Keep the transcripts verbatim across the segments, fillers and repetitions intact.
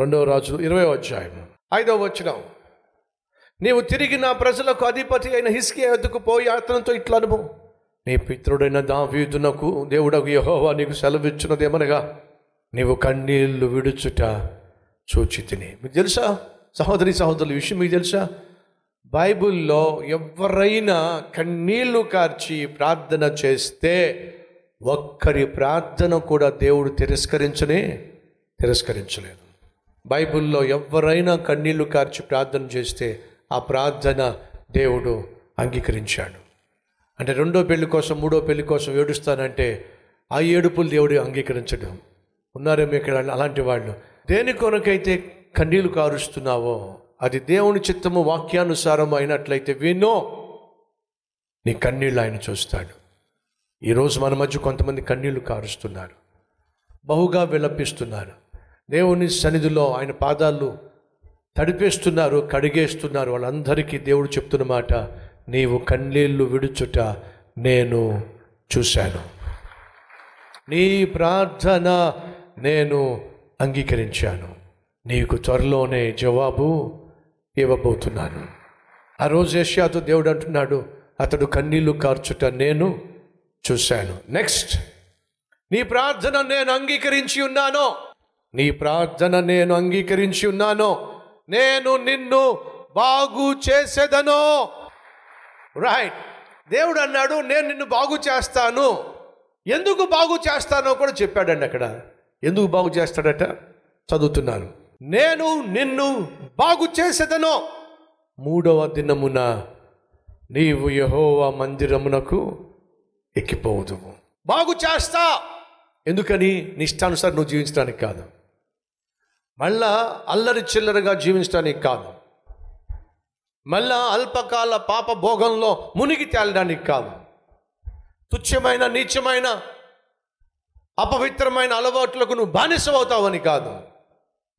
రెండవ రాజులు ఇరవై అధ్యాయం ఐదవ వచనం, నీవు తిరిగి నా ప్రజలకు అధిపతి అయిన హిస్కియా వద్దకు పోయి అతనితో ఇట్లా అనుము, నీ పితృడైన దావీదునకు దేవుడగు యెహోవా నీకు సెలవిచ్చినదేమనగా నీవు కన్నీళ్లు విడుచుట చూచితిని. మీకు తెలుసా సహోదరి సహోదరుల విషయం, మీకు తెలుసా బైబిల్లో ఎవరైనా కన్నీళ్లు కార్చి ప్రార్థన చేస్తే ఒక్కరి ప్రార్థన కూడా దేవుడు తిరస్కరించనే తిరస్కరించలేదు. బైబిల్లో ఎవరైనా కన్నీళ్లు కార్చి ప్రార్థన చేస్తే ఆ ప్రార్థన దేవుడు అంగీకరించాడు. అంటే రెండో పెళ్లి కోసం మూడో పెళ్లి కోసం ఏడుస్తానంటే ఆ ఏడుపులు దేవుడు అంగీకరించడం. ఉన్నారేమో ఇక్కడ అలాంటి వాళ్ళు. దేని కొనకైతే కన్నీళ్లు కారుస్తున్నావో అది దేవుని చిత్తము వాక్యానుసారం అయినట్లయితే వినో, నీ కన్నీళ్ళు ఆయన చూస్తాడు. ఈరోజు మన మధ్య కొంతమంది కన్నీళ్లు కారుస్తున్నారు, బహుగా విలపిస్తున్నారు, దేవుని సన్నిధిలో ఆయన పాదాలు తడిపేస్తున్నారు, కడిగేస్తున్నారు. వాళ్ళందరికీ దేవుడు చెప్తున్న మాట, నీవు కన్నీళ్లు విడుచుట నేను చూశాను, నీ ప్రార్థన నేను అంగీకరించాను, నీకు త్వరలోనే జవాబు ఇవ్వబోతున్నాను. ఆ రోజు యెషయాతో దేవుడు అంటున్నాడు, అతడు కన్నీళ్లు కార్చుట నేను చూశాను. నెక్స్ట్, నీ ప్రార్థన నేను అంగీకరించి ఉన్నాను, నీ ప్రార్థన నేను అంగీకరించి ఉన్నాను, నేను నిన్ను బాగు చేసేదను. రైట్, దేవుడు అన్నాడు నేను నిన్ను బాగు చేస్తాను. ఎందుకు బాగు చేస్తానో కూడా చెప్పాడండి అక్కడ. ఎందుకు బాగు చేస్తాడట చదువుతున్నాను, నేను నిన్ను బాగు చేసేదను, మూడవ దినమున నీవు యెహోవా మందిరమునకు ఎక్కిపోదువు. బాగు చేస్తా, ఎందుకని? నీ ఇష్టానుసారం నువ్వు జీవించడానికి కాదు, మళ్ళా అల్లరి చిల్లరగా జీవించడానికి కాదు, మళ్ళా అల్పకాల పాప భోగంలో మునిగి తేలడానికి కాదు, తుచ్చమైన నీచమైన అపవిత్రమైన అలవాట్లకు నువ్వు బానిసమవుతావని కాదు.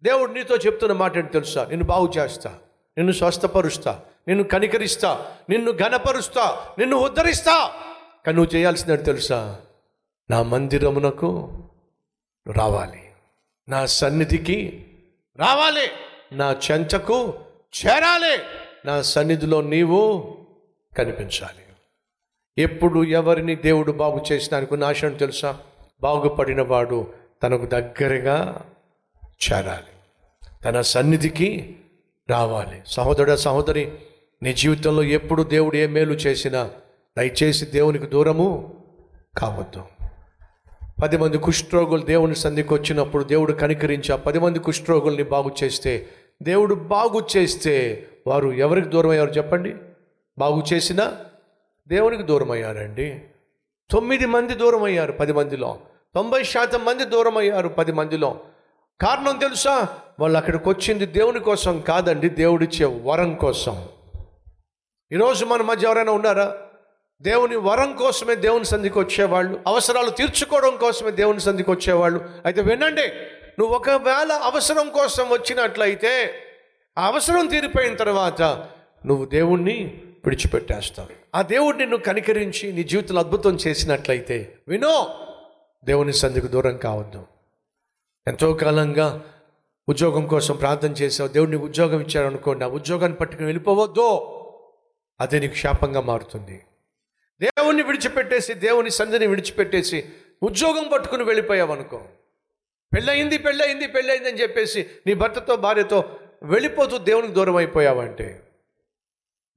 దేవుడు నీతో చెప్తున్న మాట ఏంటి తెలుసా? నిన్ను బాగు చేస్తా, నిన్ను స్వస్థపరుస్తా, నిన్ను కనికరిస్తా, నిన్ను ఘనపరుస్తా, నిన్ను ఉద్ధరిస్తా. కానీ నువ్వు చేయాల్సిందంటే తెలుసా? నా మందిరమునకు రావాలి, నా సన్నిధికి రావాలి, నా చెంతకు చేరాలి, నా సన్నిధిలో నీవు కనిపించాలి. ఎప్పుడు ఎవరిని దేవుడు బాగు చేసినా అనుకున్న ఆశ తెలుసా? బాగుపడిన వాడు తనకు దగ్గరగా చేరాలి, తన సన్నిధికి రావాలి. సహోదరుడా సహోదరి, నీ జీవితంలో ఎప్పుడు దేవుడు ఏ మేలు చేసినా దయచేసి దేవునికి దూరము కావద్దు. పది మంది కుష్ఠరోగులు దేవుని సన్నిధికి వచ్చినప్పుడు దేవుడు కనికరించి ఆ పది మంది కుష్ఠరోగుల్ని బాగు చేస్తే, దేవుడు బాగు చేస్తే వారు ఎవరికి దూరం అయ్యారు చెప్పండి? బాగు చేసినా దేవునికి దూరం అయ్యారండి. తొమ్మిది మంది దూరం అయ్యారు పది మందిలో, తొంభై శాతం మంది దూరం అయ్యారు పది మందిలో. కారణం తెలుసా? వాళ్ళు అక్కడికి వచ్చింది దేవుని కోసం కాదండి, దేవుడిచ్చే వరం కోసం. ఈరోజు మన మధ్య ఎవరైనా ఉన్నారా? దేవుని వరం కోసమే దేవుని సంధికి వచ్చేవాళ్ళు, అవసరాలు తీర్చుకోవడం కోసమే దేవుని సంధికి వచ్చేవాళ్ళు. అయితే వినండి, నువ్వు ఒకవేళ అవసరం కోసం వచ్చినట్లయితే ఆ అవసరం తీరిపోయిన తర్వాత నువ్వు దేవుణ్ణి విడిచిపెట్టేస్తావు. ఆ దేవుడు నిన్ను కనికరించి నీ జీవితంలో అద్భుతం చేసినట్లయితే వినో, దేవుని సంధికి దూరం కావద్దు. ఎంతో కాలంగా ఉద్యోగం కోసం ప్రార్థన చేసావు, దేవుడిని ఉద్యోగం ఇచ్చారనుకోండి, ఆ ఉద్యోగాన్ని పట్టుకుని వెళ్ళిపోవద్దు, అదే నీకు శాపంగా మారుతుంది. దేవుణ్ణి విడిచిపెట్టేసి దేవుని సంధిని విడిచిపెట్టేసి ఉద్యోగం పట్టుకుని వెళ్ళిపోయావు అనుకో, పెళ్ళయింది పెళ్ళయింది పెళ్ళయింది అని చెప్పేసి నీ భర్తతో భార్యతో వెళ్ళిపోతూ దేవునికి దూరం అయిపోయావంటే,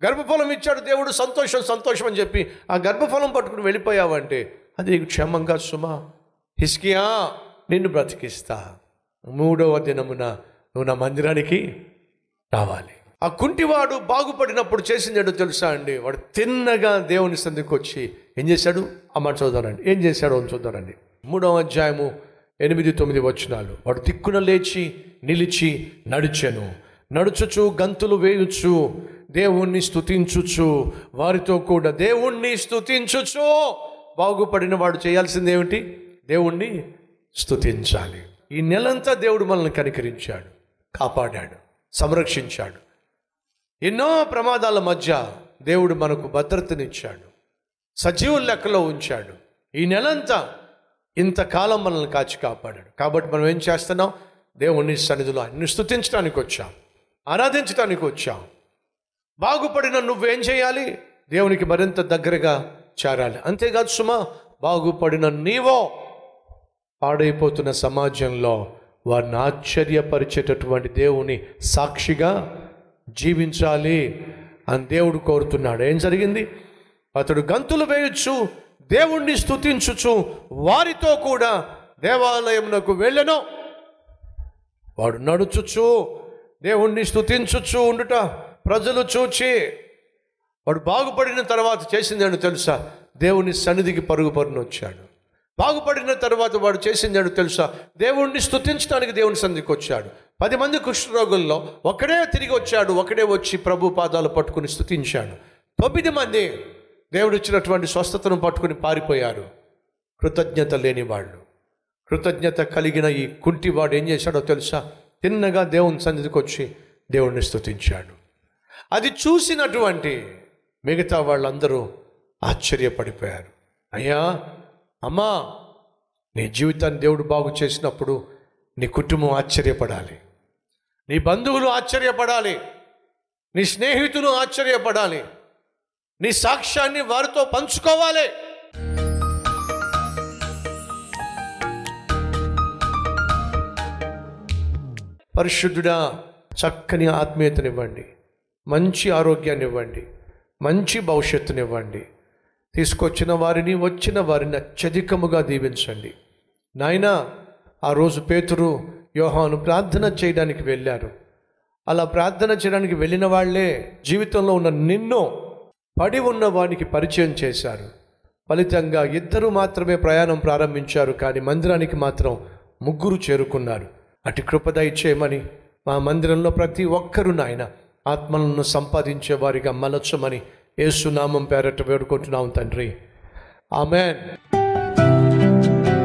గర్భఫలం ఇచ్చాడు దేవుడు సంతోషం సంతోషం అని చెప్పి ఆ గర్భఫలం పట్టుకుని వెళ్ళిపోయావంటే అది నీకు క్షేమంగా సుమా. హిస్కియా నిన్ను బ్రతికిస్తా, మూడవ దినమున నువ్వు నా మందిరానికి రావాలి. ఆ కుంటివాడు బాగుపడినప్పుడు చేసిందేడు తెలుసా అండి? వాడు తిన్నగా దేవుని సంధికి వచ్చి ఏం చేశాడు? అమ్మ చూద్దానండి, ఏం చేశాడో చూద్దానండి. మూడవ అధ్యాయము ఎనిమిది తొమ్మిది వచనాలు, వాడు దిక్కున లేచి నిలిచి నడిచెను, నడుచుచు గంతులు వేయుచు దేవుణ్ణి స్తుతించుచు వారితో కూడా దేవుణ్ణి స్తుతించుచు. బాగుపడిన వాడు చేయాల్సింది ఏమిటి? దేవుణ్ణి స్తుతించాలి. ఈ నెలంతా దేవుడు మనల్ని కనికరించాడు, కాపాడాడు, సంరక్షించాడు. ఎన్నో ప్రమాదాల మధ్య దేవుడు మనకు భద్రతనిచ్చాడు, సజీవుల లెక్కలో ఉంచాడు. ఈ నెలంతా ఇంతకాలం మనల్ని కాచి కాపాడాడు. కాబట్టి మనం ఏం చేస్తున్నాం? దేవుని సన్నిధిలో నిన్ను స్తుతించడానికి వచ్చాం, ఆరాధించడానికి వచ్చాం. బాగుపడిన నువ్వేం చేయాలి? దేవునికి మరింత దగ్గరగా చేరాలి. అంతేకాదు సుమా, బాగుపడిన నీవో పాడైపోతున్న సమాజంలో వారిని ఆశ్చర్యపరిచేటటువంటి దేవుని సాక్షిగా జీవించాలి అని దేవుడు కోరుతున్నాడు. ఏం జరిగింది? అతడు గంతులు వేయచ్చు, దేవుణ్ణి స్తుతించుచు వారితో కూడా దేవాలయమునకు వెళ్ళెను. వాడు నడుచుచు దేవుణ్ణి స్తుతించుచు ఉండుట ప్రజలు చూచి, వాడు బాగుపడిన తర్వాత చేసిందేను తెలుసా? దేవుని సన్నిధికి పరుగు పరున వచ్చాడు. బాగుపడిన తర్వాత వాడు చేసిందేను తెలుసా? దేవుణ్ణి స్తుతించడానికి దేవుని సన్నిధికి వచ్చాడు. పది మంది కుష్ఠరోగుల్లో ఒకడే తిరిగి వచ్చాడు, ఒకడే వచ్చి ప్రభు పాదాలు పట్టుకుని స్తుతించాడు. తొమ్మిది మంది దేవుడు ఇచ్చినటువంటి స్వస్థతను పట్టుకుని పారిపోయారు, కృతజ్ఞత లేని వాళ్ళు. కృతజ్ఞత కలిగిన ఈ కుంటివాడు ఏం చేశాడో తెలుసా? తిన్నగా దేవుని సన్నిధికి వచ్చి దేవుణ్ణి స్తుతించాడు. అది చూసినటువంటి మిగతా వాళ్ళందరూ ఆశ్చర్యపడిపోయారు. అయ్యా, అమ్మా, నీ జీవితాన్ని దేవుడు బాగు చేసినప్పుడు నీ కుటుంబం ఆశ్చర్యపడాలి, నీ బంధువులు ఆశ్చర్యపడాలి, నీ స్నేహితులు ఆశ్చర్యపడాలి, నీ సాక్ష్యాన్ని వారితో పంచుకోవాలి. పరిశుద్ధుడా, చక్కని ఆత్మీయతనివ్వండి, మంచి ఆరోగ్యాన్ని ఇవ్వండి, మంచి భవిష్యత్తునివ్వండి. తీసుకొచ్చిన వారిని, వచ్చిన వారిని అత్యధికముగా దీవించండి నాయనా. ఆ రోజు పేతురు, యోహాను ప్రార్థన చేయడానికి వెళ్ళారు. అలా ప్రార్థన చేయడానికి వెళ్ళిన వాళ్ళే జీవితంలో ఉన్న నిన్ను పడి ఉన్న వానికి పరిచయం చేశారు. ఫలితంగా ఇద్దరు మాత్రమే ప్రయాణం ప్రారంభించారు, కానీ మందిరానికి మాత్రం ముగ్గురు చేరుకున్నారు. అటు కృప దయచేయమని, మా మందిరంలో ప్రతి ఒక్కరూ నాయన ఆత్మలను సంపాదించే వారిగా మలచమని యేసు నామం పేరట వేడుకుంటున్నాం తండ్రి. ఆమెన్.